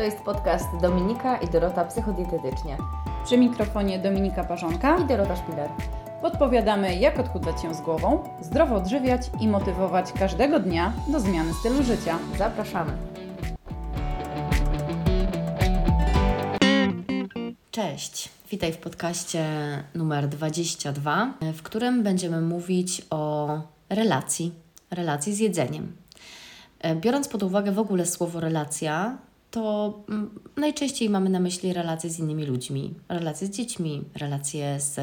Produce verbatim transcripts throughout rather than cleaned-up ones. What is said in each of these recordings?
To jest podcast Dominika i Dorota Psychodietetycznie. Przy mikrofonie Dominika Parzonka i Dorota Szpiler. Podpowiadamy, jak odchudzać się z głową, zdrowo odżywiać i motywować każdego dnia do zmiany stylu życia. Zapraszamy! Cześć, witaj w podcaście numer dwadzieścia dwa, w którym będziemy mówić o relacji, relacji z jedzeniem. Biorąc pod uwagę w ogóle słowo relacja, to najczęściej mamy na myśli relacje z innymi ludźmi, relacje z dziećmi, relacje z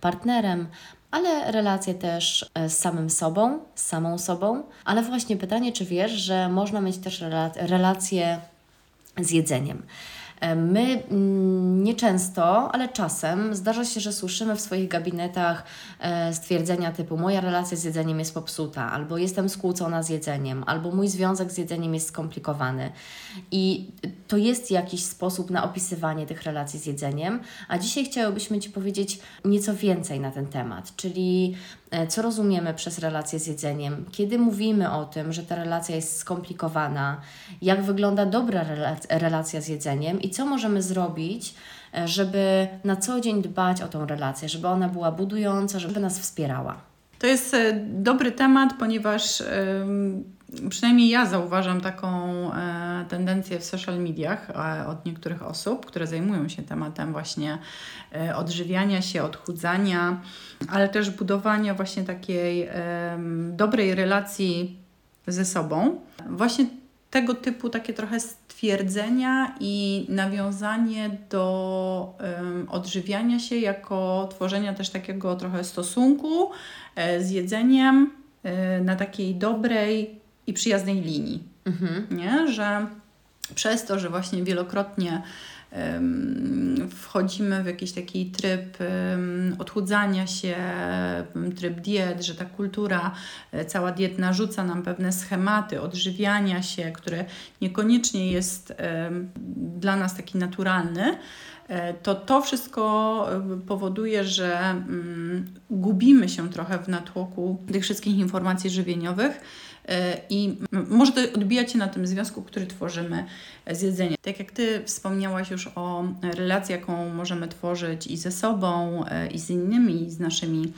partnerem, ale relacje też z samym sobą, z samą sobą. Ale właśnie pytanie, czy wiesz, że można mieć też relacje z jedzeniem? My nieczęsto, ale czasem zdarza się, że słyszymy w swoich gabinetach stwierdzenia typu moja relacja z jedzeniem jest popsuta, albo jestem skłócona z jedzeniem, albo mój związek z jedzeniem jest skomplikowany. I to jest jakiś sposób na opisywanie tych relacji z jedzeniem, a dzisiaj chciałybyśmy Ci powiedzieć nieco więcej na ten temat, czyli co rozumiemy przez relację z jedzeniem, kiedy mówimy o tym, że ta relacja jest skomplikowana, jak wygląda dobra relacja z jedzeniem i co możemy zrobić, żeby na co dzień dbać o tą relację, żeby ona była budująca, żeby nas wspierała. To jest dobry temat, ponieważ przynajmniej ja zauważam taką tendencję w social mediach od niektórych osób, które zajmują się tematem właśnie odżywiania się, odchudzania, ale też budowania właśnie takiej dobrej relacji ze sobą. Właśnie tego typu takie trochę stwierdzenia i nawiązanie do um, odżywiania się jako tworzenia też takiego trochę stosunku e, z jedzeniem e, na takiej dobrej i przyjaznej linii. Mhm. Nie? Że przez to, że właśnie wielokrotnie um, wchodzimy w jakiś taki tryb um, odchudzania się, tryb diet, że ta kultura, cała dieta narzuca nam pewne schematy odżywiania się, które niekoniecznie jest um, dla nas taki naturalny, to to wszystko powoduje, że um, gubimy się trochę w natłoku tych wszystkich informacji żywieniowych, i może to odbijać się na tym związku, który tworzymy z jedzeniem. Tak jak Ty wspomniałaś już o relacji, jaką możemy tworzyć i ze sobą, i z innymi, i z naszymi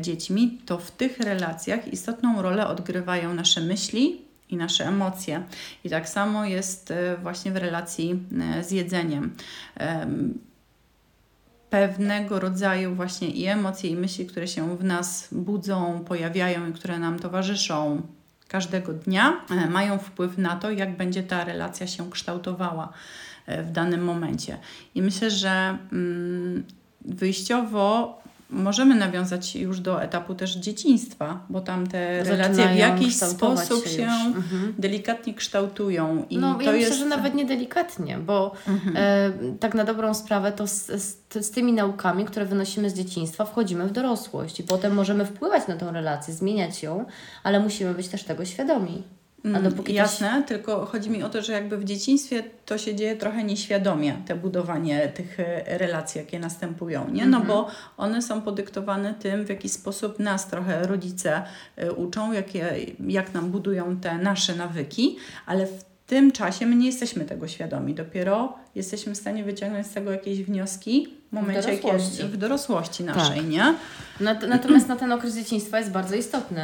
dziećmi, to w tych relacjach istotną rolę odgrywają nasze myśli i nasze emocje. I tak samo jest właśnie w relacji z jedzeniem. Pewnego rodzaju właśnie i emocje, i myśli, które się w nas budzą, pojawiają i które nam towarzyszą każdego dnia, mają wpływ na to, jak będzie ta relacja się kształtowała w danym momencie. I myślę, że wyjściowo możemy nawiązać już do etapu też dzieciństwa, bo tam te relacje w jakiś sposób się, się mhm. delikatnie kształtują. I no to ja myślę, jest... że nawet niedelikatnie, bo mhm. e, tak na dobrą sprawę to z, z, z tymi naukami, które wynosimy z dzieciństwa, wchodzimy w dorosłość i potem możemy wpływać na tą relację, zmieniać ją, ale musimy być też tego świadomi. A dopóki Jasne, się... tylko chodzi mi o to, że jakby w dzieciństwie to się dzieje trochę nieświadomie, te budowanie tych relacji, jakie następują, nie? No mm-hmm. bo one są podyktowane tym, w jaki sposób nas trochę rodzice uczą, jakie, jak nam budują te nasze nawyki, ale w tym czasie my nie jesteśmy tego świadomi. Dopiero jesteśmy w stanie wyciągnąć z tego jakieś wnioski w momencie, kiedy w dorosłości naszej, tak. nie? Natomiast na ten okres dzieciństwa jest bardzo istotny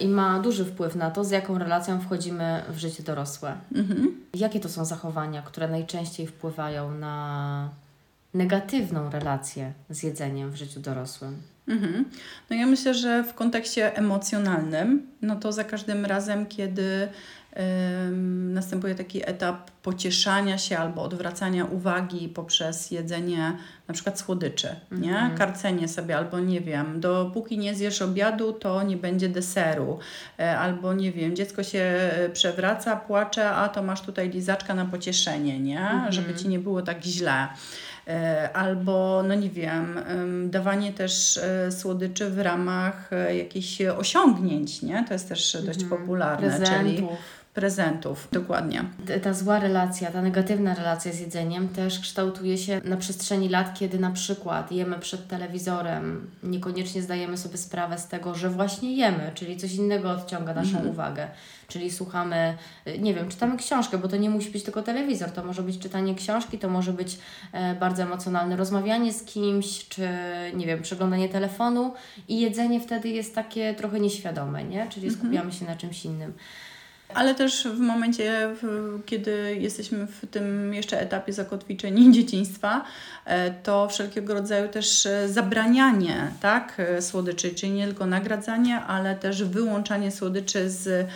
i ma duży wpływ na to, z jaką relacją wchodzimy w życie dorosłe. Mhm. Jakie to są zachowania, które najczęściej wpływają na negatywną relację z jedzeniem w życiu dorosłym? Mhm. No ja myślę, że w kontekście emocjonalnym, no to za każdym razem, kiedy Ym, następuje taki etap pocieszania się albo odwracania uwagi poprzez jedzenie na przykład słodyczy, nie? Mm-hmm. Karcenie sobie albo nie wiem, dopóki nie zjesz obiadu, to nie będzie deseru, e, albo nie wiem, dziecko się przewraca, płacze, a to masz tutaj lizaczka na pocieszenie, nie? Mm-hmm. Żeby Ci nie było tak źle. Albo, no nie wiem, dawanie też słodyczy w ramach jakichś osiągnięć, nie? To jest też dość popularne, Prezentów. czyli prezentów. Dokładnie. Ta zła relacja, ta negatywna relacja z jedzeniem też kształtuje się na przestrzeni lat, kiedy na przykład jemy przed telewizorem, niekoniecznie zdajemy sobie sprawę z tego, że właśnie jemy, czyli coś innego odciąga naszą mm. uwagę, czyli słuchamy, nie wiem, czytamy książkę, bo to nie musi być tylko telewizor, to może być czytanie książki, to może być e, bardzo emocjonalne rozmawianie z kimś, czy nie wiem, przeglądanie telefonu i jedzenie wtedy jest takie trochę nieświadome, nie? Czyli skupiamy się na czymś innym. Ale też w momencie, kiedy jesteśmy w tym jeszcze etapie zakotwiczeni dzieciństwa, to wszelkiego rodzaju też zabranianie, tak, słodyczy, czyli nie tylko nagradzanie, ale też wyłączanie słodyczy z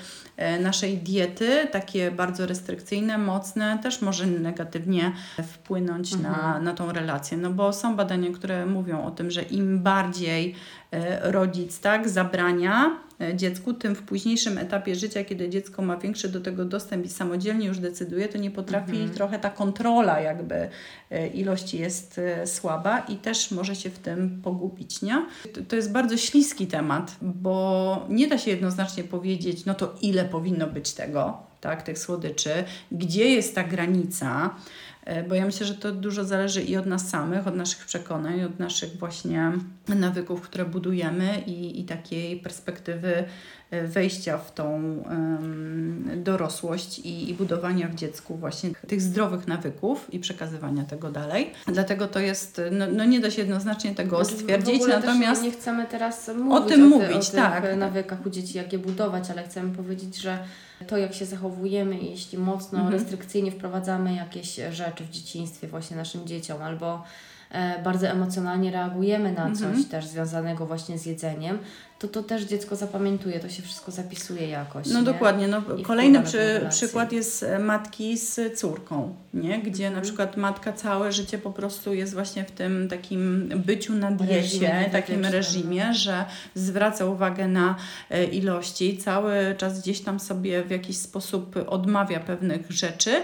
naszej diety, takie bardzo restrykcyjne, mocne, też może negatywnie wpłynąć mhm. na, na tą relację. No bo są badania, które mówią o tym, że im bardziej rodzic tak zabrania dziecku, tym w późniejszym etapie życia, kiedy dziecko ma większy do tego dostęp i samodzielnie już decyduje, to nie potrafi, mhm. trochę ta kontrola jakby ilości jest słaba i też może się w tym pogubić, nie? To jest bardzo śliski temat, bo nie da się jednoznacznie powiedzieć, no to ile powinno być tego, tak, tych słodyczy, gdzie jest ta granica, bo ja myślę, że to dużo zależy i od nas samych, od naszych przekonań, od naszych właśnie nawyków, które budujemy i, i takiej perspektywy wejścia w tą um, dorosłość i, i budowania w dziecku właśnie tych zdrowych nawyków i przekazywania tego dalej. Dlatego to jest, no, no nie da się jednoznacznie tego znaczy, stwierdzić, natomiast nie chcemy teraz mówić o tym, o mówić, o tych tak. nawykach u dzieci, jak je budować, ale chcemy powiedzieć, że to, jak się zachowujemy, jeśli mocno, mhm. restrykcyjnie wprowadzamy jakieś rzeczy w dzieciństwie właśnie naszym dzieciom, albo e, bardzo emocjonalnie reagujemy na coś, mhm. też związanego właśnie z jedzeniem, to to też dziecko zapamiętuje, to się wszystko zapisuje jakoś. No nie? Dokładnie. No, kolejny przy, przykład jest matki z córką, nie? Gdzie mhm. na przykład matka całe życie po prostu jest właśnie w tym takim byciu na diecie, takim reżimie, no. że zwraca uwagę na ilości, cały czas gdzieś tam sobie w jakiś sposób odmawia pewnych rzeczy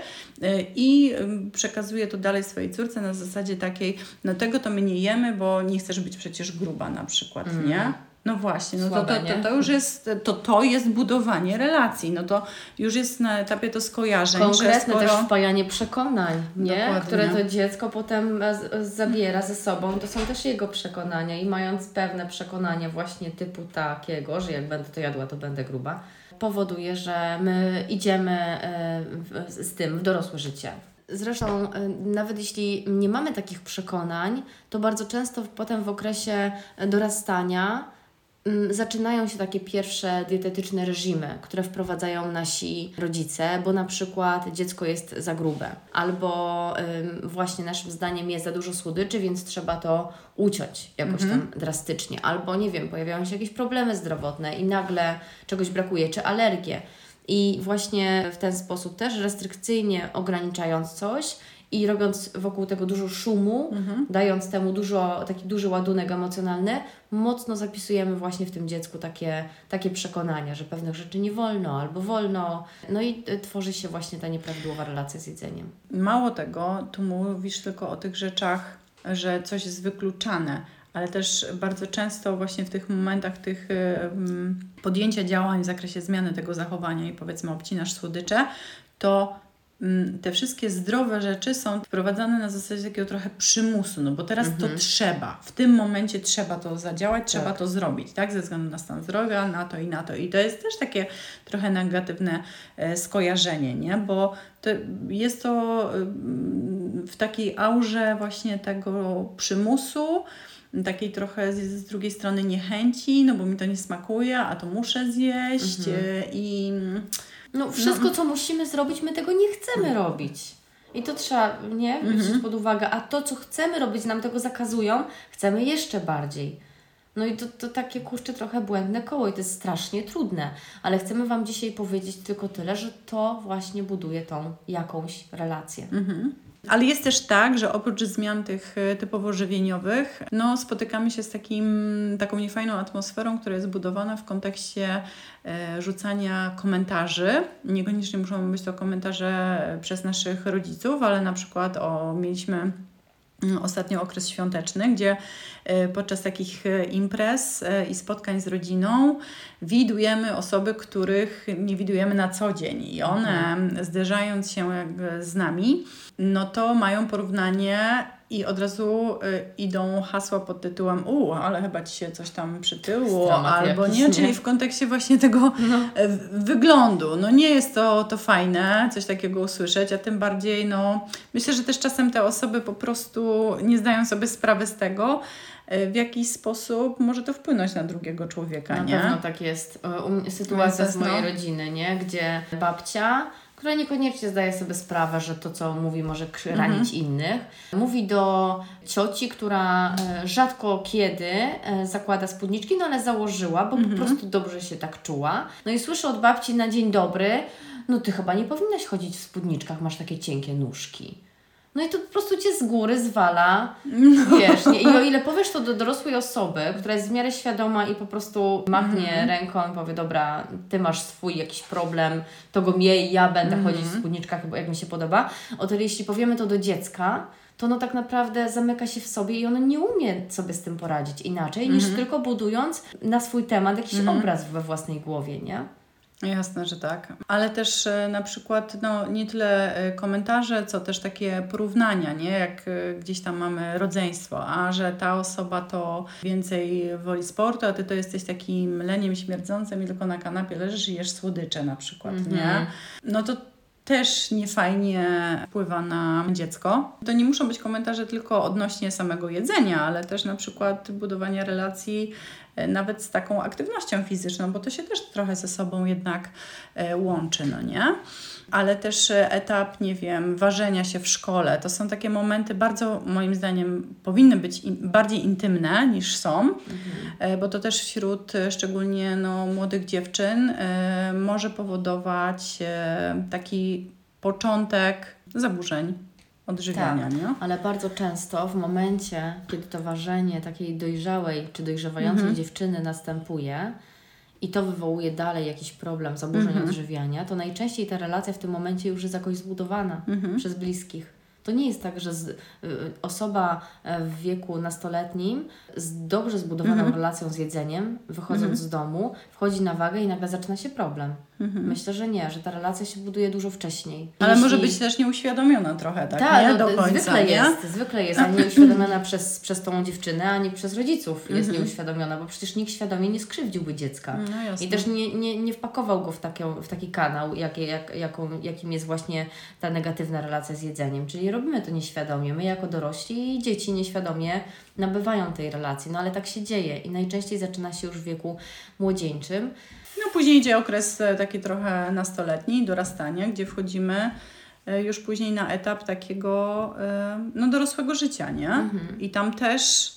i przekazuje to dalej swojej córce na zasadzie takiej, no tego to my nie jemy, bo nie chcesz być przecież gruba na przykład, mhm. nie? No właśnie, no to, to, to, to już jest, to, to jest budowanie relacji, no to już jest na etapie to skojarzeń. Konkretne skoro... też wpajanie przekonań, nie? Dokładnie. Które to dziecko potem zabiera ze sobą, to są też jego przekonania i mając pewne przekonania właśnie typu takiego, że jak będę to jadła, to będę gruba, powoduje, że my idziemy z tym w dorosłe życie. Zresztą nawet jeśli nie mamy takich przekonań, to bardzo często potem w okresie dorastania zaczynają się takie pierwsze dietetyczne reżimy, które wprowadzają nasi rodzice, bo na przykład dziecko jest za grube, albo ym, właśnie naszym zdaniem jest za dużo słodyczy, więc trzeba to uciąć jakoś mhm. tam drastycznie, albo nie wiem, pojawiają się jakieś problemy zdrowotne i nagle czegoś brakuje, czy alergie. I właśnie w ten sposób też restrykcyjnie ograniczając coś i robiąc wokół tego dużo szumu, mhm. dając temu dużo, taki duży ładunek emocjonalny, mocno zapisujemy właśnie w tym dziecku takie, takie przekonania, że pewnych rzeczy nie wolno albo wolno. No i tworzy się właśnie ta nieprawidłowa relacja z jedzeniem. Mało tego, tu mówisz tylko o tych rzeczach, że coś jest wykluczane, ale też bardzo często właśnie w tych momentach tych um, podjęcia działań w zakresie zmiany tego zachowania i powiedzmy obcinasz słodycze, to um, te wszystkie zdrowe rzeczy są wprowadzane na zasadzie takiego trochę przymusu, no bo teraz mhm. to trzeba, w tym momencie trzeba to zadziałać, trzeba tak. to zrobić, tak, ze względu na stan zdrowia, na to i na to i to jest też takie trochę negatywne e, skojarzenie, nie, bo to jest to e, w takiej aurze właśnie tego przymusu, takiej trochę z, z drugiej strony niechęci, no bo mi to nie smakuje, a to muszę zjeść mhm. i... No wszystko, no. co musimy zrobić, my tego nie chcemy robić. I to trzeba, nie? Wziąć mhm. pod uwagę. A to, co chcemy robić, nam tego zakazują, chcemy jeszcze bardziej. No i to, to takie, kurczę, trochę błędne koło i to jest strasznie trudne. Ale chcemy Wam dzisiaj powiedzieć tylko tyle, że to właśnie buduje tą jakąś relację. Mhm. Ale jest też tak, że oprócz zmian tych typowo żywieniowych, no spotykamy się z takim, taką niefajną atmosferą, która jest budowana w kontekście e, rzucania komentarzy. Niekoniecznie muszą być to komentarze przez naszych rodziców, ale na przykład o, mieliśmy ostatnio okres świąteczny, gdzie podczas takich imprez i spotkań z rodziną widujemy osoby, których nie widujemy na co dzień i one zderzając się z nami, no to mają porównanie i od razu idą hasła pod tytułem u, ale chyba ci się coś tam przytyło, Stramat albo jakiś, nie, czyli w kontekście właśnie tego no. wyglądu. No nie jest to, to fajne, coś takiego usłyszeć, a tym bardziej no myślę, że też czasem te osoby po prostu nie zdają sobie sprawy z tego, w jaki sposób może to wpłynąć na drugiego człowieka, na nie? Na pewno tak jest. U, sytuacja z mojej no. rodziny, nie? Gdzie babcia, która niekoniecznie zdaje sobie sprawę, że to, co mówi, może ranić mhm. innych. Mówi do cioci, która rzadko kiedy zakłada spódniczki, no ale założyła, bo mhm. po prostu dobrze się tak czuła. No i słyszę od babci na dzień dobry, no ty chyba nie powinnaś chodzić w spódniczkach, masz takie cienkie nóżki. No i to po prostu cię z góry zwala, no. wiesz, nie? I o ile powiesz to do dorosłej osoby, która jest w miarę świadoma i po prostu machnie mm. ręką i powie, dobra, ty masz swój jakiś problem, to go miej, ja będę mm. chodzić w spódniczkach, jak mi się podoba. O tyle jeśli powiemy to do dziecka, to ono tak naprawdę zamyka się w sobie i ono nie umie sobie z tym poradzić inaczej, mm. niż tylko budując na swój temat jakiś mm. obraz we własnej głowie, nie? Jasne, że tak. Ale też na przykład no, nie tyle komentarze, co też takie porównania, nie? Jak gdzieś tam mamy rodzeństwo, a że ta osoba to więcej woli sportu, a ty to jesteś takim leniem śmierdzącym i tylko na kanapie leżysz i jesz słodycze na przykład, mhm. nie? No to też niefajnie wpływa na dziecko. To nie muszą być komentarze tylko odnośnie samego jedzenia, ale też na przykład budowania relacji nawet z taką aktywnością fizyczną, bo to się też trochę ze sobą jednak łączy, no nie? Ale też etap, nie wiem, ważenia się w szkole. To są takie momenty bardzo, moim zdaniem, powinny być in- bardziej intymne niż są, mhm. bo to też wśród szczególnie no, młodych dziewczyn y, może powodować y, taki początek zaburzeń odżywiania, tak, nie? Ale bardzo często w momencie, kiedy to ważenie takiej dojrzałej czy dojrzewającej mhm. dziewczyny następuje, i to wywołuje dalej jakiś problem zaburzeń mhm. odżywiania, to najczęściej ta relacja w tym momencie już jest jakoś zbudowana mhm. przez bliskich. To nie jest tak, że z, y, osoba w wieku nastoletnim z dobrze zbudowaną mhm. relacją z jedzeniem, wychodząc mhm. z domu, wchodzi na wagę i nagle zaczyna się problem. Mhm. Myślę, że nie, że ta relacja się buduje dużo wcześniej. Ale jeśli... może być też nieuświadomiona trochę, tak? Ta, nie do końca, zwykle nie? jest, zwykle jest, a nieuświadomiona przez, przez tą dziewczynę, ani przez rodziców jest mhm. nieuświadomiona, bo przecież nikt świadomie nie skrzywdziłby dziecka. No, i też nie, nie, nie wpakował go w, takie, w taki kanał, jak, jak, jaką, jakim jest właśnie ta negatywna relacja z jedzeniem. Czyli robimy to nieświadomie. My jako dorośli i dzieci nieświadomie nabywają tej relacji, no ale tak się dzieje i najczęściej zaczyna się już w wieku młodzieńczym. No później idzie okres taki trochę nastoletni, dorastania, gdzie wchodzimy już później na etap takiego no, dorosłego życia, nie? Mhm. I tam też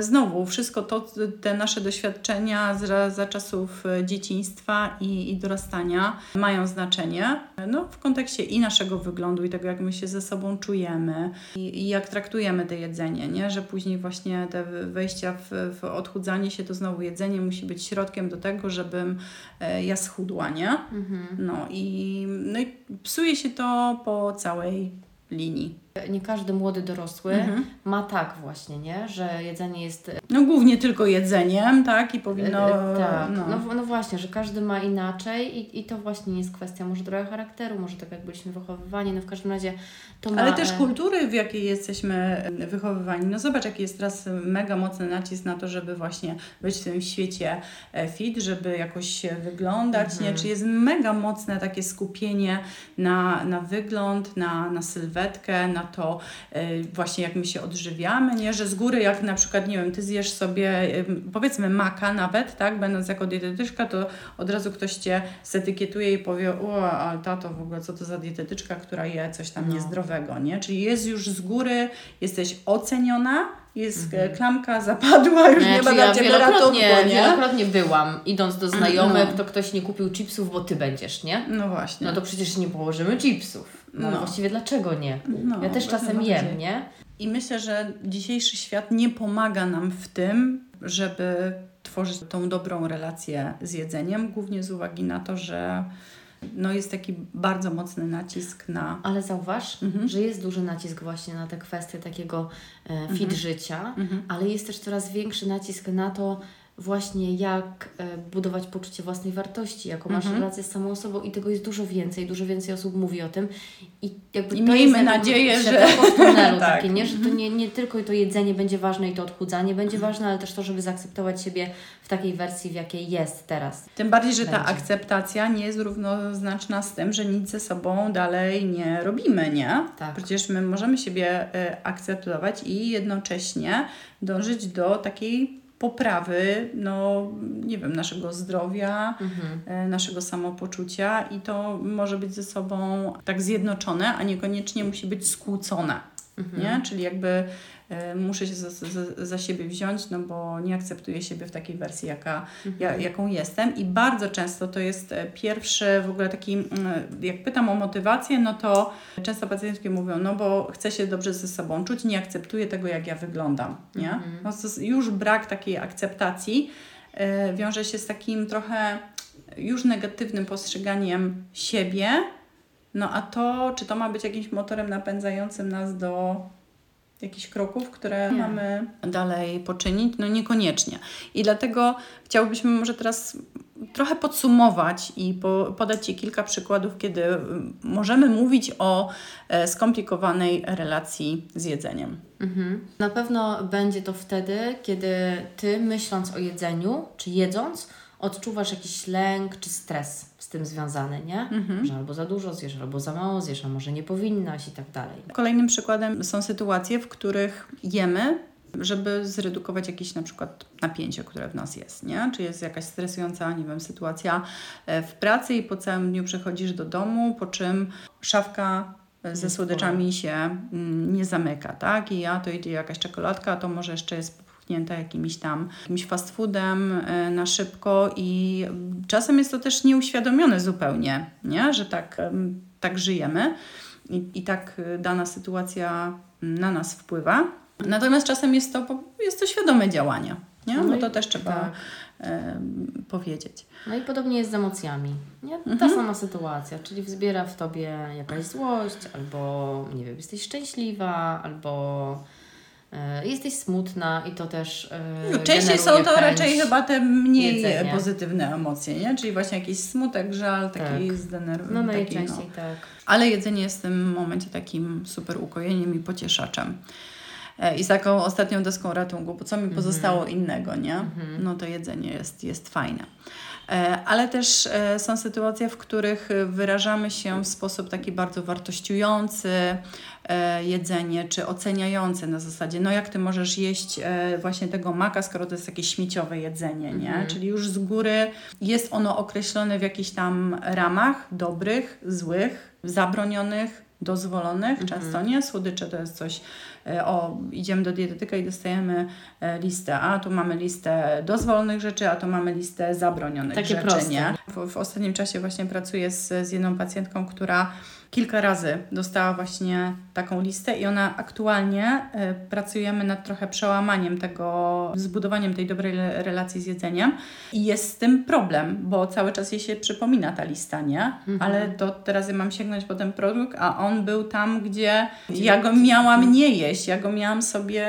znowu wszystko to, te nasze doświadczenia za, za czasów dzieciństwa i, i dorastania mają znaczenie no, w kontekście i naszego wyglądu i tego, jak my się ze sobą czujemy i, i jak traktujemy to jedzenie, nie? Że później właśnie te wejścia w, w odchudzanie się, to znowu jedzenie musi być środkiem do tego, żebym e, ja schudła, nie? Mhm. No, i, no i psuje się to po całej linii. Nie każdy młody dorosły mhm. ma tak właśnie, nie? Że jedzenie jest... No głównie tylko jedzeniem, tak? I powinno... Yy, tak, no. No, no właśnie, że każdy ma inaczej i, i to właśnie jest kwestia może trochę charakteru, może tak jak byliśmy wychowywani, no w każdym razie to ma... Ale też kultury, w jakiej jesteśmy wychowywani. No zobacz, jaki jest teraz mega mocny nacisk na to, żeby właśnie być w tym świecie fit, żeby jakoś wyglądać, mhm. nie? Czyli jest mega mocne takie skupienie na, na wygląd, na, na sylwetkę, na to y, właśnie jak my się odżywiamy, nie? Że z góry jak na przykład, nie wiem, ty zjesz sobie y, powiedzmy maka nawet, tak, będąc jako dietetyczka, to od razu ktoś cię zetykietuje i powie, o, a tato w ogóle co to za dietetyczka, która je coś tam no. niezdrowego, nie? Czyli jest już z góry, jesteś oceniona, jest mhm. klamka zapadła, już nie, nie ma dla ja ciebie ratunku, nie? Wielokrotnie byłam, idąc do znajomych, no. to ktoś nie kupił chipsów, bo ty będziesz, nie? No właśnie. No to przecież nie położymy chipsów. No, no właściwie dlaczego nie? No, ja też czasem jem, bardziej. Nie? I myślę, że dzisiejszy świat nie pomaga nam w tym, żeby tworzyć tą dobrą relację z jedzeniem, głównie z uwagi na to, że no jest taki bardzo mocny nacisk na... Ale zauważ, mhm. że jest duży nacisk właśnie na te kwestie takiego e, fit mhm. życia, mhm. ale jest też coraz większy nacisk na to właśnie jak e, budować poczucie własnej wartości, jaką masz mhm. relację z samą osobą i tego jest dużo więcej, dużo więcej osób mówi o tym i jakby... I miejmy nadzieję, że... tunelu tak. takie, nie? Że to nie, nie tylko to jedzenie będzie ważne i to odchudzanie będzie mhm. ważne, ale też to, żeby zaakceptować siebie w takiej wersji, w jakiej jest teraz. Tym bardziej, że będzie. Ta akceptacja nie jest równoznaczna z tym, że nic ze sobą dalej nie robimy, nie? Tak. Przecież my możemy siebie y, akceptować i jednocześnie dążyć do takiej poprawy, no nie wiem, naszego zdrowia, mhm. naszego samopoczucia i to może być ze sobą tak zjednoczone, a niekoniecznie musi być skłócone, mhm. nie? Czyli jakby y, muszę się za, za, za siebie wziąć, no bo nie akceptuję siebie w takiej wersji, jaka, mhm. ja, jaką jestem i bardzo często to jest pierwszy w ogóle taki, jak pytam o motywację, no to często pacjentki mówią, no bo chcę się dobrze ze sobą czuć, nie akceptuję tego, jak ja wyglądam, nie? Mhm. No to już brak takiej akceptacji y, wiąże się z takim trochę już negatywnym postrzeganiem siebie. No a to, czy to ma być jakimś motorem napędzającym nas do jakichś kroków, które nie. mamy dalej poczynić? No niekoniecznie. I dlatego chciałybyśmy może teraz trochę podsumować i po, podać Ci kilka przykładów, kiedy możemy mówić o e, skomplikowanej relacji z jedzeniem. Mhm. Na pewno będzie to wtedy, kiedy Ty myśląc o jedzeniu, czy jedząc, odczuwasz jakiś lęk czy stres z tym związany, nie? Mhm. Że albo za dużo zjesz, albo za mało zjesz, a może nie powinnaś i tak dalej. Kolejnym przykładem są sytuacje, w których jemy, żeby zredukować jakieś na przykład napięcie, które w nas jest, nie? Czy jest jakaś stresująca, nie wiem, sytuacja w pracy i po całym dniu przychodzisz do domu, po czym szafka ze słodyczami się nie zamyka, tak? I ja to idzie jakaś czekoladka, a to może jeszcze jest jakimiś tam jakimś fast foodem na szybko i czasem jest to też nieuświadomione zupełnie, nie? Że tak, tak żyjemy i, i tak dana sytuacja na nas wpływa. Natomiast czasem jest to, jest to świadome działanie, nie? Bo to też trzeba tak. powiedzieć. No i podobnie jest z emocjami, nie? Ta mhm. sama sytuacja, czyli wzbiera w Tobie jakaś złość albo, nie wiem, jesteś szczęśliwa albo... jesteś smutna i to też yy, częściej są to raczej chyba te mniej jedzenia. Pozytywne emocje, nie? Czyli właśnie jakiś smutek, żal, taki tak. zdenerwowany. No najczęściej taki, no. tak. Ale jedzenie jest w tym momencie takim super ukojeniem i pocieszaczem. I z taką ostatnią deską ratunku, bo co mi pozostało mm-hmm. innego, nie? Mm-hmm. No to jedzenie jest, jest fajne. Ale też są sytuacje, w których wyrażamy się w sposób taki bardzo wartościujący jedzenie, czy oceniający na zasadzie, no jak Ty możesz jeść właśnie tego maka, skoro to jest takie śmieciowe jedzenie, nie? Mhm. Czyli już z góry jest ono określone w jakichś tam ramach dobrych, złych, zabronionych, dozwolonych, mhm. często nie. Słodycze to jest coś, o idziemy do dietetyka i dostajemy listę, a tu mamy listę dozwolonych rzeczy, a tu mamy listę zabronionych Takie rzeczy, proste. Nie? W, w ostatnim czasie właśnie pracuję z, z jedną pacjentką, która kilka razy dostała właśnie taką listę i ona aktualnie y, pracujemy nad trochę przełamaniem tego, zbudowaniem tej dobrej relacji z jedzeniem i jest z tym problem, bo cały czas jej się przypomina ta lista, nie? Mhm. Ale to teraz ja mam sięgnąć po ten produkt, a on był tam, gdzie ja go miałam nie jeść, ja go miałam sobie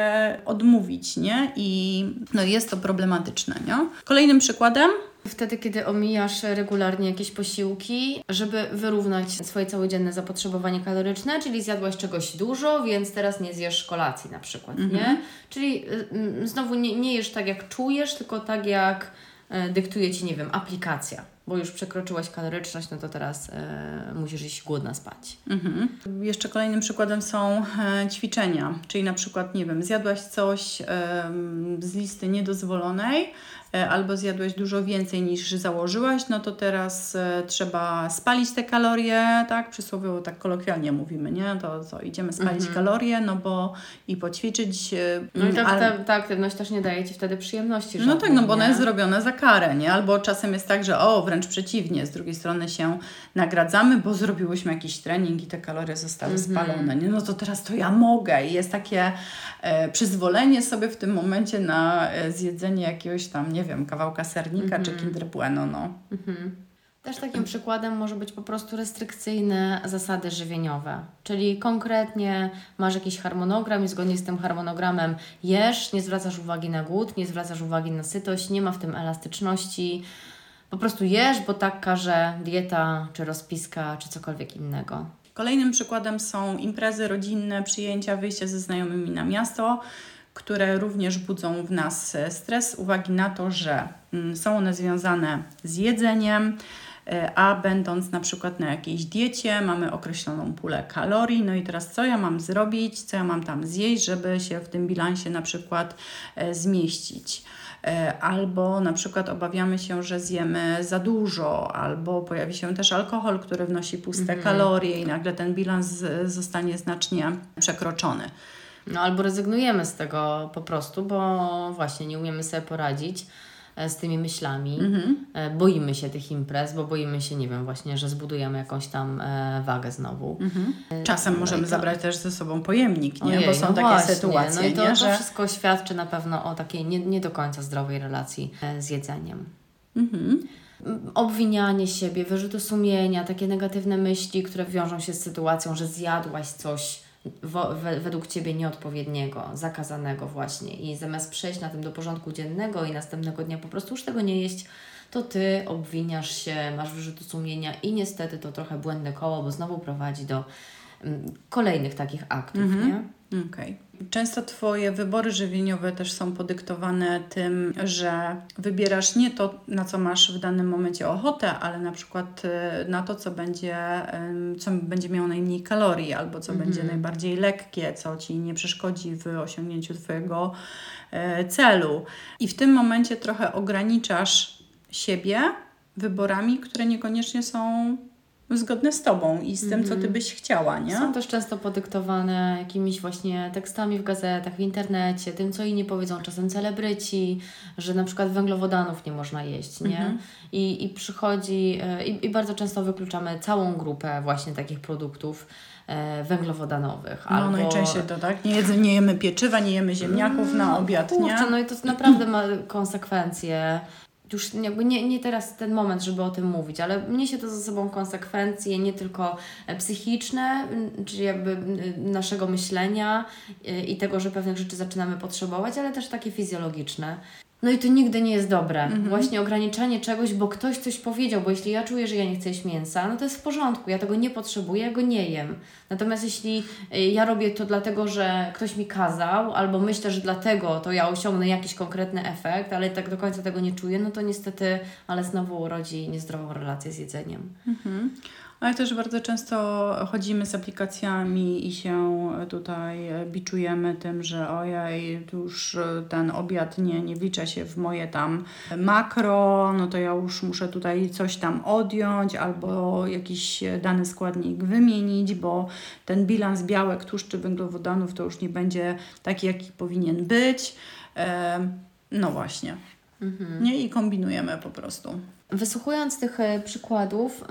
odmówić, nie? I no jest to problematyczne, nie? Kolejnym przykładem wtedy, kiedy omijasz regularnie jakieś posiłki, żeby wyrównać swoje całodzienne zapotrzebowanie kaloryczne, czyli zjadłaś czegoś dużo, więc teraz nie zjesz kolacji na przykład, mhm. nie? Czyli znowu nie, nie jesz tak, jak czujesz, tylko tak, jak dyktuje Ci, nie wiem, aplikacja, bo już przekroczyłaś kaloryczność, no to teraz e, musisz iść głodna spać. Mhm. Jeszcze kolejnym przykładem są e, ćwiczenia, czyli na przykład, nie wiem, zjadłaś coś e, z listy niedozwolonej, albo zjadłeś dużo więcej niż założyłaś, no to teraz e, trzeba spalić te kalorie, tak? Przysłowiowo tak kolokwialnie mówimy, nie? To co, idziemy spalić mm-hmm. kalorie, no bo i poćwiczyć. E, no i tak, ale... ta, ta aktywność też nie daje Ci wtedy przyjemności. Żadnej, no tak, no bo nie? Ona jest zrobiona za karę, nie? Albo czasem jest tak, że o, wręcz przeciwnie, z drugiej strony się nagradzamy, bo zrobiłyśmy jakiś trening i te kalorie zostały mm-hmm. spalone, nie? No to teraz to ja mogę i jest takie e, przyzwolenie sobie w tym momencie na e, zjedzenie jakiegoś tam, nie wiem, kawałka sernika mm-hmm. czy Kinder Bueno, no. Mm-hmm. Też takim przykładem może być po prostu restrykcyjne zasady żywieniowe, czyli konkretnie masz jakiś harmonogram i zgodnie z tym harmonogramem jesz, nie zwracasz uwagi na głód, nie zwracasz uwagi na sytość, nie ma w tym elastyczności, po prostu jesz, bo tak każe dieta, czy rozpiska, czy cokolwiek innego. Kolejnym przykładem są imprezy rodzinne, przyjęcia, wyjście ze znajomymi na miasto, które również budzą w nas stres z uwagi na to, że są one związane z jedzeniem, a będąc na przykład na jakiejś diecie, mamy określoną pulę kalorii, no i teraz co ja mam zrobić, co ja mam tam zjeść, żeby się w tym bilansie na przykład zmieścić. Albo na przykład obawiamy się, że zjemy za dużo, albo pojawi się też alkohol, który wnosi puste mhm. kalorie i nagle ten bilans zostanie znacznie przekroczony. No albo rezygnujemy z tego po prostu, bo właśnie nie umiemy sobie poradzić z tymi myślami. Mhm. Boimy się tych imprez, bo boimy się, nie wiem, właśnie, że zbudujemy jakąś tam wagę znowu. Mhm. Czasem no możemy to... zabrać też ze sobą pojemnik, nie? Ojej, bo są no takie właśnie, sytuacje. No i to, nie? to że... wszystko świadczy na pewno o takiej nie, nie do końca zdrowej relacji z jedzeniem. Mhm. Obwinianie siebie, wyrzuty sumienia, takie negatywne myśli, które wiążą się z sytuacją, że zjadłaś coś Wo, we, według Ciebie nieodpowiedniego, zakazanego właśnie i zamiast przejść na tym do porządku dziennego i następnego dnia po prostu już tego nie jeść, to Ty obwiniasz się, masz wyrzuty sumienia i niestety to trochę błędne koło, bo znowu prowadzi do mm, kolejnych takich aktów, mhm. nie? Okej. Często Twoje wybory żywieniowe też są podyktowane tym, że wybierasz nie to, na co masz w danym momencie ochotę, ale na przykład na to, co będzie, co będzie miało najmniej kalorii, albo co mm-hmm. będzie najbardziej lekkie, co Ci nie przeszkodzi w osiągnięciu Twojego celu. I w tym momencie trochę ograniczasz siebie wyborami, które niekoniecznie są zgodne z Tobą i z tym, co Ty byś chciała, nie? Są też często podyktowane jakimiś właśnie tekstami w gazetach, w internecie, tym, co inni powiedzą, czasem celebryci, że na przykład węglowodanów nie można jeść, nie? Mhm. I, i przychodzi, i, i bardzo często wykluczamy całą grupę właśnie takich produktów węglowodanowych. No, albo... najczęściej to tak, nie, jedz, nie jemy pieczywa, nie jemy ziemniaków no, na obiad, kurczę, nie? No i to naprawdę ma konsekwencje. Już jakby nie, nie teraz ten moment, żeby o tym mówić, ale niesie to ze sobą konsekwencje nie tylko psychiczne, czyli jakby naszego myślenia i tego, że pewnych rzeczy zaczynamy potrzebować, ale też takie fizjologiczne. No i to nigdy nie jest dobre. Mhm. Właśnie ograniczanie czegoś, bo ktoś coś powiedział, bo jeśli ja czuję, że ja nie chcę jeść mięsa, no to jest w porządku, ja tego nie potrzebuję, ja go nie jem. Natomiast jeśli ja robię to dlatego, że ktoś mi kazał, albo myślę, że dlatego to ja osiągnę jakiś konkretny efekt, ale tak do końca tego nie czuję, no to niestety, ale znowu rodzi niezdrową relację z jedzeniem. Mhm. Ale też bardzo często chodzimy z aplikacjami i się tutaj biczujemy tym, że ojej, już ten obiad nie, nie wlicza się w moje tam makro, no to ja już muszę tutaj coś tam odjąć albo jakiś dany składnik wymienić, bo ten bilans białek, tłuszczy, węglowodanów to już nie będzie taki, jaki powinien być. No właśnie. Mhm. Nie? I kombinujemy po prostu. Wysłuchując tych przykładów,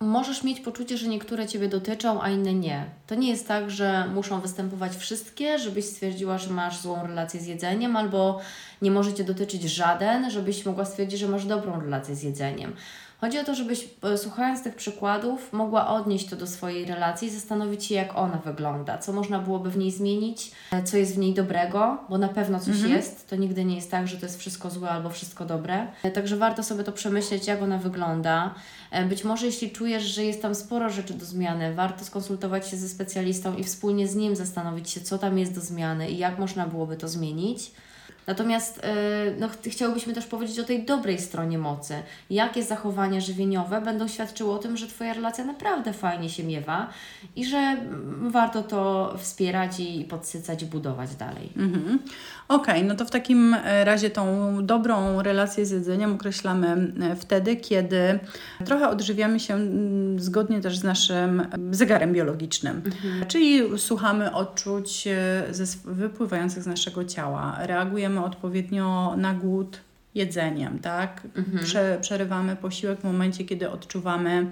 możesz mieć poczucie, że niektóre Ciebie dotyczą, a inne nie. To nie jest tak, że muszą występować wszystkie, żebyś stwierdziła, że masz złą relację z jedzeniem, albo nie może Cię dotyczyć żaden, żebyś mogła stwierdzić, że masz dobrą relację z jedzeniem. Chodzi o to, żebyś słuchając tych przykładów mogła odnieść to do swojej relacji i zastanowić się, jak ona wygląda, co można byłoby w niej zmienić, co jest w niej dobrego, bo na pewno coś mhm. jest, to nigdy nie jest tak, że to jest wszystko złe albo wszystko dobre. Także warto sobie to przemyśleć, jak ona wygląda. Być może jeśli czujesz, że jest tam sporo rzeczy do zmiany, warto skonsultować się ze specjalistą i wspólnie z nim zastanowić się, co tam jest do zmiany i jak można byłoby to zmienić. Natomiast no, chciałybyśmy też powiedzieć o tej dobrej stronie mocy. Jakie zachowania żywieniowe będą świadczyły o tym, że Twoja relacja naprawdę fajnie się miewa i że warto to wspierać i podsycać, budować dalej. Mhm. Okej, okay, no to w takim razie tą dobrą relację z jedzeniem określamy wtedy, kiedy trochę odżywiamy się zgodnie też z naszym zegarem biologicznym. Mhm. Czyli słuchamy odczuć ze, wypływających z naszego ciała, reagujemy odpowiednio na głód, jedzeniem, tak? Mhm. Prze, przerywamy posiłek w momencie, kiedy odczuwamy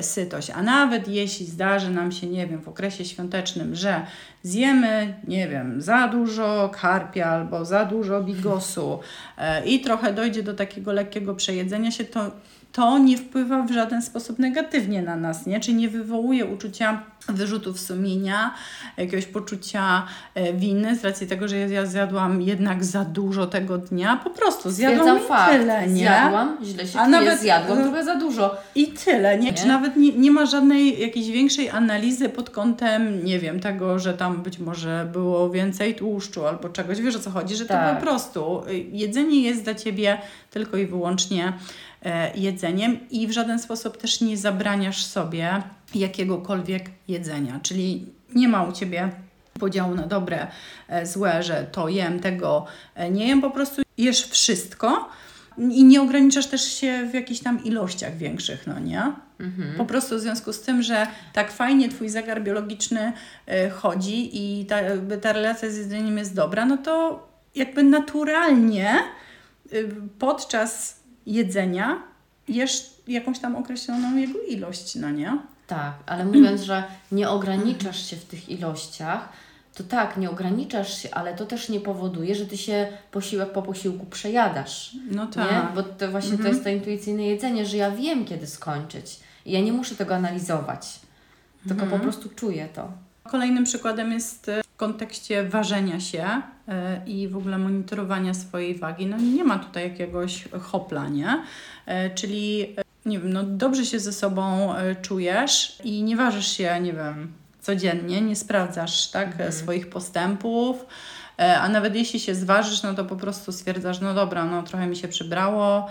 sytość. A nawet jeśli zdarzy nam się, nie wiem, w okresie świątecznym, że zjemy, nie wiem, za dużo karpia albo za dużo bigosu i trochę dojdzie do takiego lekkiego przejedzenia się, to to nie wpływa w żaden sposób negatywnie na nas, nie? Czyli nie wywołuje uczucia wyrzutów sumienia, jakiegoś poczucia winy z racji tego, że ja zjadłam jednak za dużo tego dnia. Po prostu zjadłam i tyle, nie? Zjadłam, źle się czuję, zjadłam trochę za dużo. I tyle, nie? Czy nawet nie, nie ma żadnej jakiejś większej analizy pod kątem, nie wiem, tego, że tam być może było więcej tłuszczu albo czegoś. Wiesz, o co chodzi? Że tak. To po prostu jedzenie jest dla Ciebie tylko i wyłącznie jedzeniem i w żaden sposób też nie zabraniasz sobie jakiegokolwiek jedzenia, czyli nie ma u Ciebie podziału na dobre, złe, że to jem, tego nie jem, po prostu jesz wszystko i nie ograniczasz też się w jakichś tam ilościach większych, no nie? Mhm. Po prostu w związku z tym, że tak fajnie Twój zegar biologiczny chodzi i ta, ta relacja z jedzeniem jest dobra, no to jakby naturalnie podczas jedzenia jesz jakąś tam określoną jego ilość, no nie? Tak, ale mówiąc, że nie ograniczasz się w tych ilościach, to tak, nie ograniczasz się, ale to też nie powoduje, że Ty się posiłek po posiłku przejadasz. No tak. Nie? Bo to właśnie mhm. to jest to intuicyjne jedzenie, że ja wiem, kiedy skończyć. I ja nie muszę tego analizować, tylko mhm. po prostu czuję to. Kolejnym przykładem jest w kontekście ważenia się i w ogóle monitorowania swojej wagi. No nie ma tutaj jakiegoś hopla, nie? Czyli nie wiem, no dobrze się ze sobą czujesz i nie ważysz się, nie wiem, codziennie, nie sprawdzasz, tak, mhm. swoich postępów, a nawet jeśli się zważysz, no to po prostu stwierdzasz, no dobra, no trochę mi się przybrało,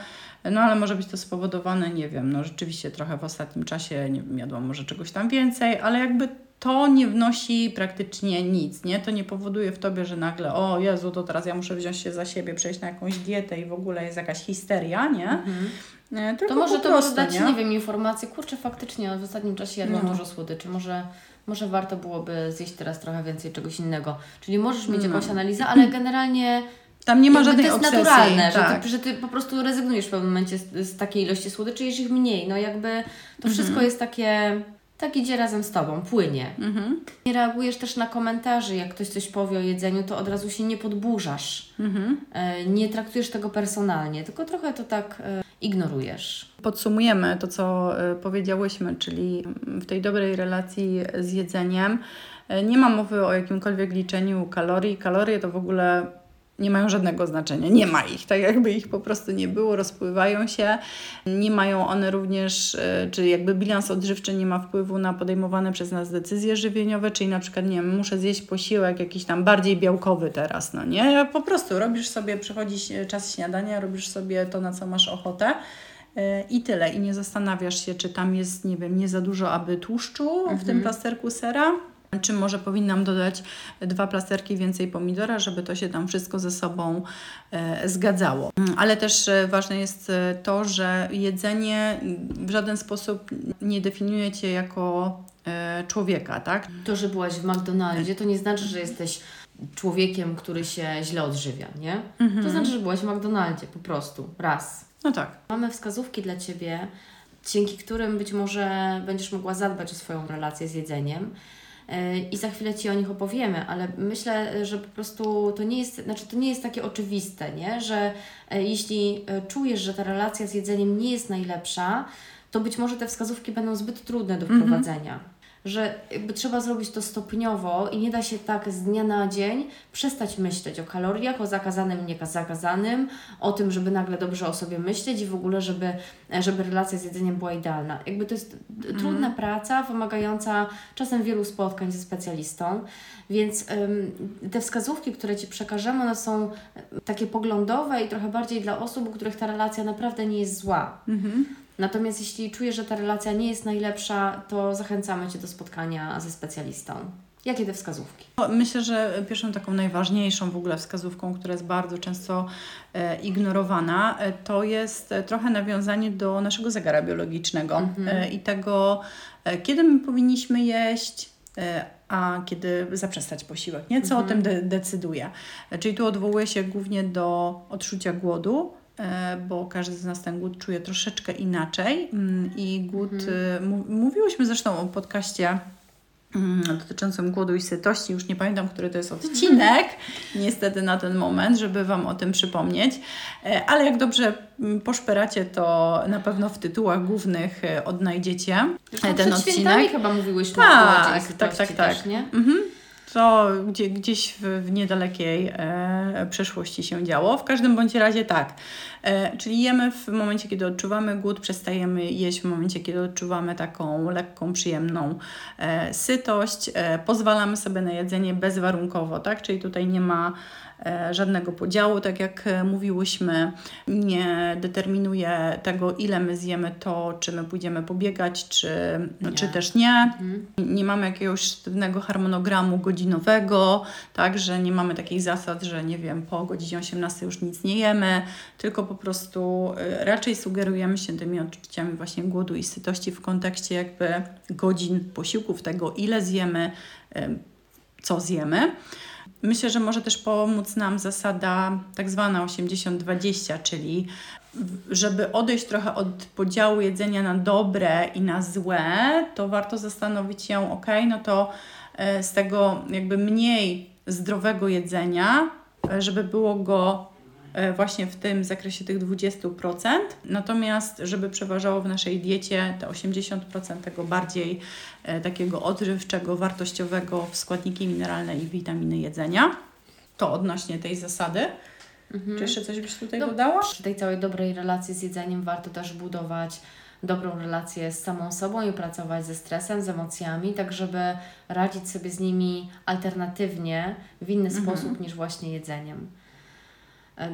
no ale może być to spowodowane, nie wiem, no rzeczywiście trochę w ostatnim czasie, nie wiem, jadłam może czegoś tam więcej, ale jakby to nie wnosi praktycznie nic, nie? To nie powoduje w Tobie, że nagle o Jezu, to teraz ja muszę wziąć się za siebie, przejść na jakąś dietę i w ogóle jest jakaś histeria, nie? Mhm. nie tylko to może to może dać, nie? nie wiem, informację, kurczę, faktycznie w ostatnim czasie jadłam no. dużo słodyczy, może, może warto byłoby zjeść teraz trochę więcej czegoś innego. Czyli możesz mieć no. jakąś analizę, ale generalnie tam nie ma żadnej obsesji. To jest obsesji, naturalne, tak. że, ty, że Ty po prostu rezygnujesz w pewnym momencie z, z takiej ilości słodyczy, jesz ich mniej. No jakby to wszystko mhm. jest takie... Tak idzie razem z Tobą, płynie. Mhm. Nie reagujesz też na komentarze, jak ktoś coś powie o jedzeniu, to od razu się nie podburzasz. Mhm. Nie traktujesz tego personalnie, tylko trochę to tak ignorujesz. Podsumujemy to, co powiedziałyśmy, czyli w tej dobrej relacji z jedzeniem nie ma mowy o jakimkolwiek liczeniu kalorii. Kalorie to w ogóle... nie mają żadnego znaczenia, nie ma ich, tak jakby ich po prostu nie było, rozpływają się, nie mają one również, czyli jakby bilans odżywczy nie ma wpływu na podejmowane przez nas decyzje żywieniowe, czyli na przykład, nie wiem, muszę zjeść posiłek jakiś tam bardziej białkowy teraz, no nie, po prostu robisz sobie, przychodzi czas śniadania, robisz sobie to, na co masz ochotę, i tyle. I nie zastanawiasz się, czy tam jest, nie wiem, nie za dużo aby tłuszczu mhm. w tym plasterku sera, czy może powinnam dodać dwa plasterki więcej pomidora, żeby to się tam wszystko ze sobą e, zgadzało. Ale też ważne jest to, że jedzenie w żaden sposób nie definiuje Cię jako e, człowieka, tak? To, że byłaś w McDonaldzie, to nie znaczy, że jesteś człowiekiem, który się źle odżywia, nie? Mhm. To znaczy, że byłaś w McDonaldzie, po prostu, raz. No tak. Mamy wskazówki dla Ciebie, dzięki którym być może będziesz mogła zadbać o swoją relację z jedzeniem. I za chwilę Ci o nich opowiemy, ale myślę, że po prostu to nie jest, znaczy to nie jest takie oczywiste, nie? Że jeśli czujesz, że ta relacja z jedzeniem nie jest najlepsza, to być może te wskazówki będą zbyt trudne do wprowadzenia. Mhm. Że jakby trzeba zrobić to stopniowo i nie da się tak z dnia na dzień przestać myśleć o kaloriach, o zakazanym, niezakazanym, o tym, żeby nagle dobrze o sobie myśleć i w ogóle, żeby, żeby relacja z jedzeniem była idealna. Jakby to jest mm. trudna praca, wymagająca czasem wielu spotkań ze specjalistą, więc ym, te wskazówki, które Ci przekażemy, one są takie poglądowe i trochę bardziej dla osób, u których ta relacja naprawdę nie jest zła. Mm-hmm. Natomiast jeśli czujesz, że ta relacja nie jest najlepsza, to zachęcamy Cię do spotkania ze specjalistą. Jakie te wskazówki? Myślę, że pierwszą taką najważniejszą w ogóle wskazówką, która jest bardzo często e, ignorowana, e, to jest trochę nawiązanie do naszego zegara biologicznego mhm. e, i tego, e, kiedy my powinniśmy jeść, e, a kiedy zaprzestać posiłek, nie? Co mhm. o tym de- decyduje. Czyli tu odwołuje się głównie do odczucia głodu, bo każdy z nas ten głód czuje troszeczkę inaczej i głód, mhm. mówiłyśmy zresztą o podcaście dotyczącym głodu i sytości, już nie pamiętam, który to jest odcinek, niestety na ten moment, żeby Wam o tym przypomnieć, ale jak dobrze poszperacie, to na pewno w tytułach głównych odnajdziecie zresztą ten odcinek. Przed świętami chyba mówiłyśmy tak, o głodzie i sytości, tak, tak, tak. Też, nie? Mhm. To gdzie, gdzieś w, w niedalekiej e, przeszłości się działo. W każdym bądź razie tak. E, czyli jemy w momencie, kiedy odczuwamy głód, przestajemy jeść w momencie, kiedy odczuwamy taką lekką, przyjemną e, sytość. E, pozwalamy sobie na jedzenie bezwarunkowo, tak? Czyli tutaj nie ma e, żadnego podziału, tak jak mówiłyśmy. Nie determinuje tego, ile my zjemy to, czy my pójdziemy pobiegać, czy, czy też nie. Mhm. Nie mamy jakiegoś sztywnego harmonogramu godzin godzinowego, tak, że nie mamy takich zasad, że nie wiem, po godzinie osiemnastej już nic nie jemy, tylko po prostu raczej sugerujemy się tymi odczuciami właśnie głodu i sytości w kontekście jakby godzin posiłków, tego ile zjemy, co zjemy. Myślę, że może też pomóc nam zasada tak zwana osiemdziesiąt dwadzieścia, czyli żeby odejść trochę od podziału jedzenia na dobre i na złe, to warto zastanowić się, ok, no to z tego jakby mniej zdrowego jedzenia, żeby było go właśnie w tym zakresie tych dwadzieścia procent, natomiast żeby przeważało w naszej diecie te osiemdziesiąt procent tego bardziej takiego odżywczego, wartościowego w składniki mineralne i witaminy jedzenia. To odnośnie tej zasady. Mhm. Czy jeszcze coś byś tutaj no, dodała? Przy tej całej dobrej relacji z jedzeniem warto też budować dobrą relację z samą sobą i pracować ze stresem, z emocjami, tak żeby radzić sobie z nimi alternatywnie, w inny mhm. sposób niż właśnie jedzeniem.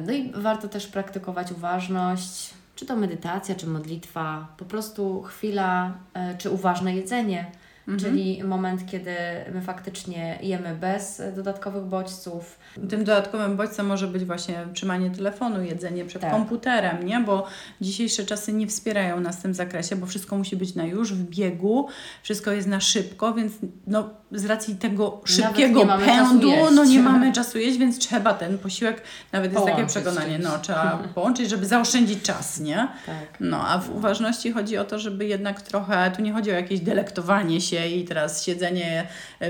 No i warto też praktykować uważność, czy to medytacja, czy modlitwa, po prostu chwila, czy uważne jedzenie, mhm. czyli moment, kiedy my faktycznie jemy bez dodatkowych bodźców. Tym dodatkowym bodźcem może być właśnie trzymanie telefonu, jedzenie przed tak. komputerem, nie? Bo dzisiejsze czasy nie wspierają nas w tym zakresie, bo wszystko musi być na już, w biegu, wszystko jest na szybko, więc no, z racji tego szybkiego pędu no nie mamy czasu jeść, więc trzeba ten posiłek, nawet połączyć, jest takie przekonanie, no trzeba połączyć, żeby zaoszczędzić czas, nie? Tak. No a w uważności chodzi o to, żeby jednak trochę, tu nie chodzi o jakieś delektowanie się i teraz siedzenie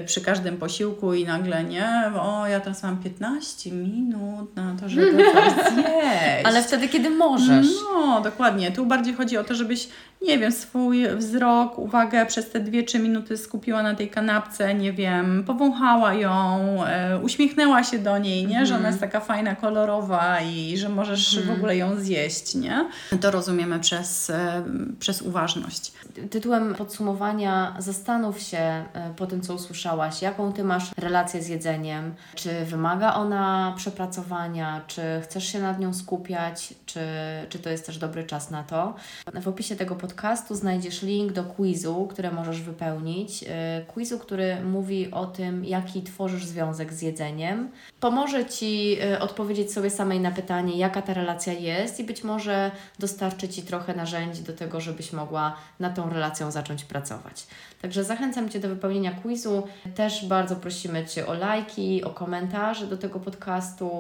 przy każdym posiłku i nagle nie, o ja teraz mam piętnaście minut na to, żeby coś zjeść. Ale wtedy, kiedy możesz. No, dokładnie. Tu bardziej chodzi o to, żebyś, nie wiem, swój wzrok, uwagę przez te dwie trzy minuty skupiła na tej kanapce, nie wiem, powąchała ją, e, uśmiechnęła się do niej, nie? Mm. Że ona jest taka fajna, kolorowa i że możesz mm. w ogóle ją zjeść, nie? To rozumiemy przez, e, przez uważność. Tytułem podsumowania zastanów się po tym, co usłyszałaś, jaką Ty masz relację z jedzeniem, czy wymaga ona przepracowania, czy chcesz się nad nią skupiać, czy, czy to jest też dobry czas na to. W opisie tego podcastu podcastu znajdziesz link do quizu, które możesz wypełnić. Quizu, który mówi o tym, jaki tworzysz związek z jedzeniem. Pomoże Ci odpowiedzieć sobie samej na pytanie, jaka ta relacja jest i być może dostarczy Ci trochę narzędzi do tego, żebyś mogła nad tą relacją zacząć pracować. Także zachęcam Cię do wypełnienia quizu. Też bardzo prosimy Cię o lajki, o komentarze do tego podcastu.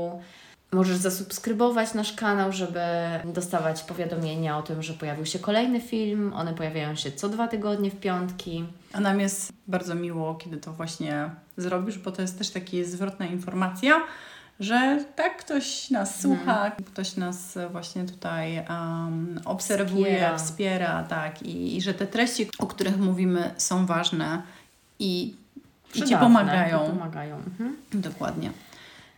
Możesz zasubskrybować nasz kanał, żeby dostawać powiadomienia o tym, że pojawił się kolejny film. One pojawiają się co dwa tygodnie w piątki. A nam jest bardzo miło, kiedy to właśnie zrobisz, bo to jest też taka zwrotna informacja, że tak ktoś nas słucha, hmm. ktoś nas właśnie tutaj um, obserwuje, wspiera, wspiera tak, i, i że te treści, o których mówimy, są ważne i, i Ci pomagają. pomagają. Mhm. Dokładnie.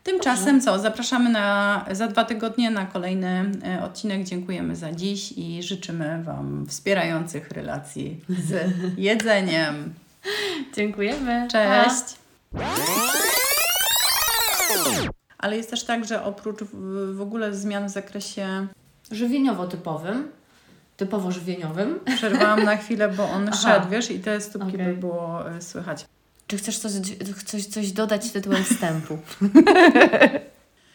Tymczasem co, zapraszamy na, za dwa tygodnie na kolejny odcinek. Dziękujemy za dziś i życzymy Wam wspierających relacji z jedzeniem. Dziękujemy. Cześć. Pa. Ale jest też tak, że oprócz w ogóle zmian w zakresie żywieniowo-typowym, typowo żywieniowym. Przerwałam na chwilę, bo on Aha. szedł, wiesz, i te stópki okay. by było słychać. Czy chcesz coś, coś, coś dodać tytułem wstępu?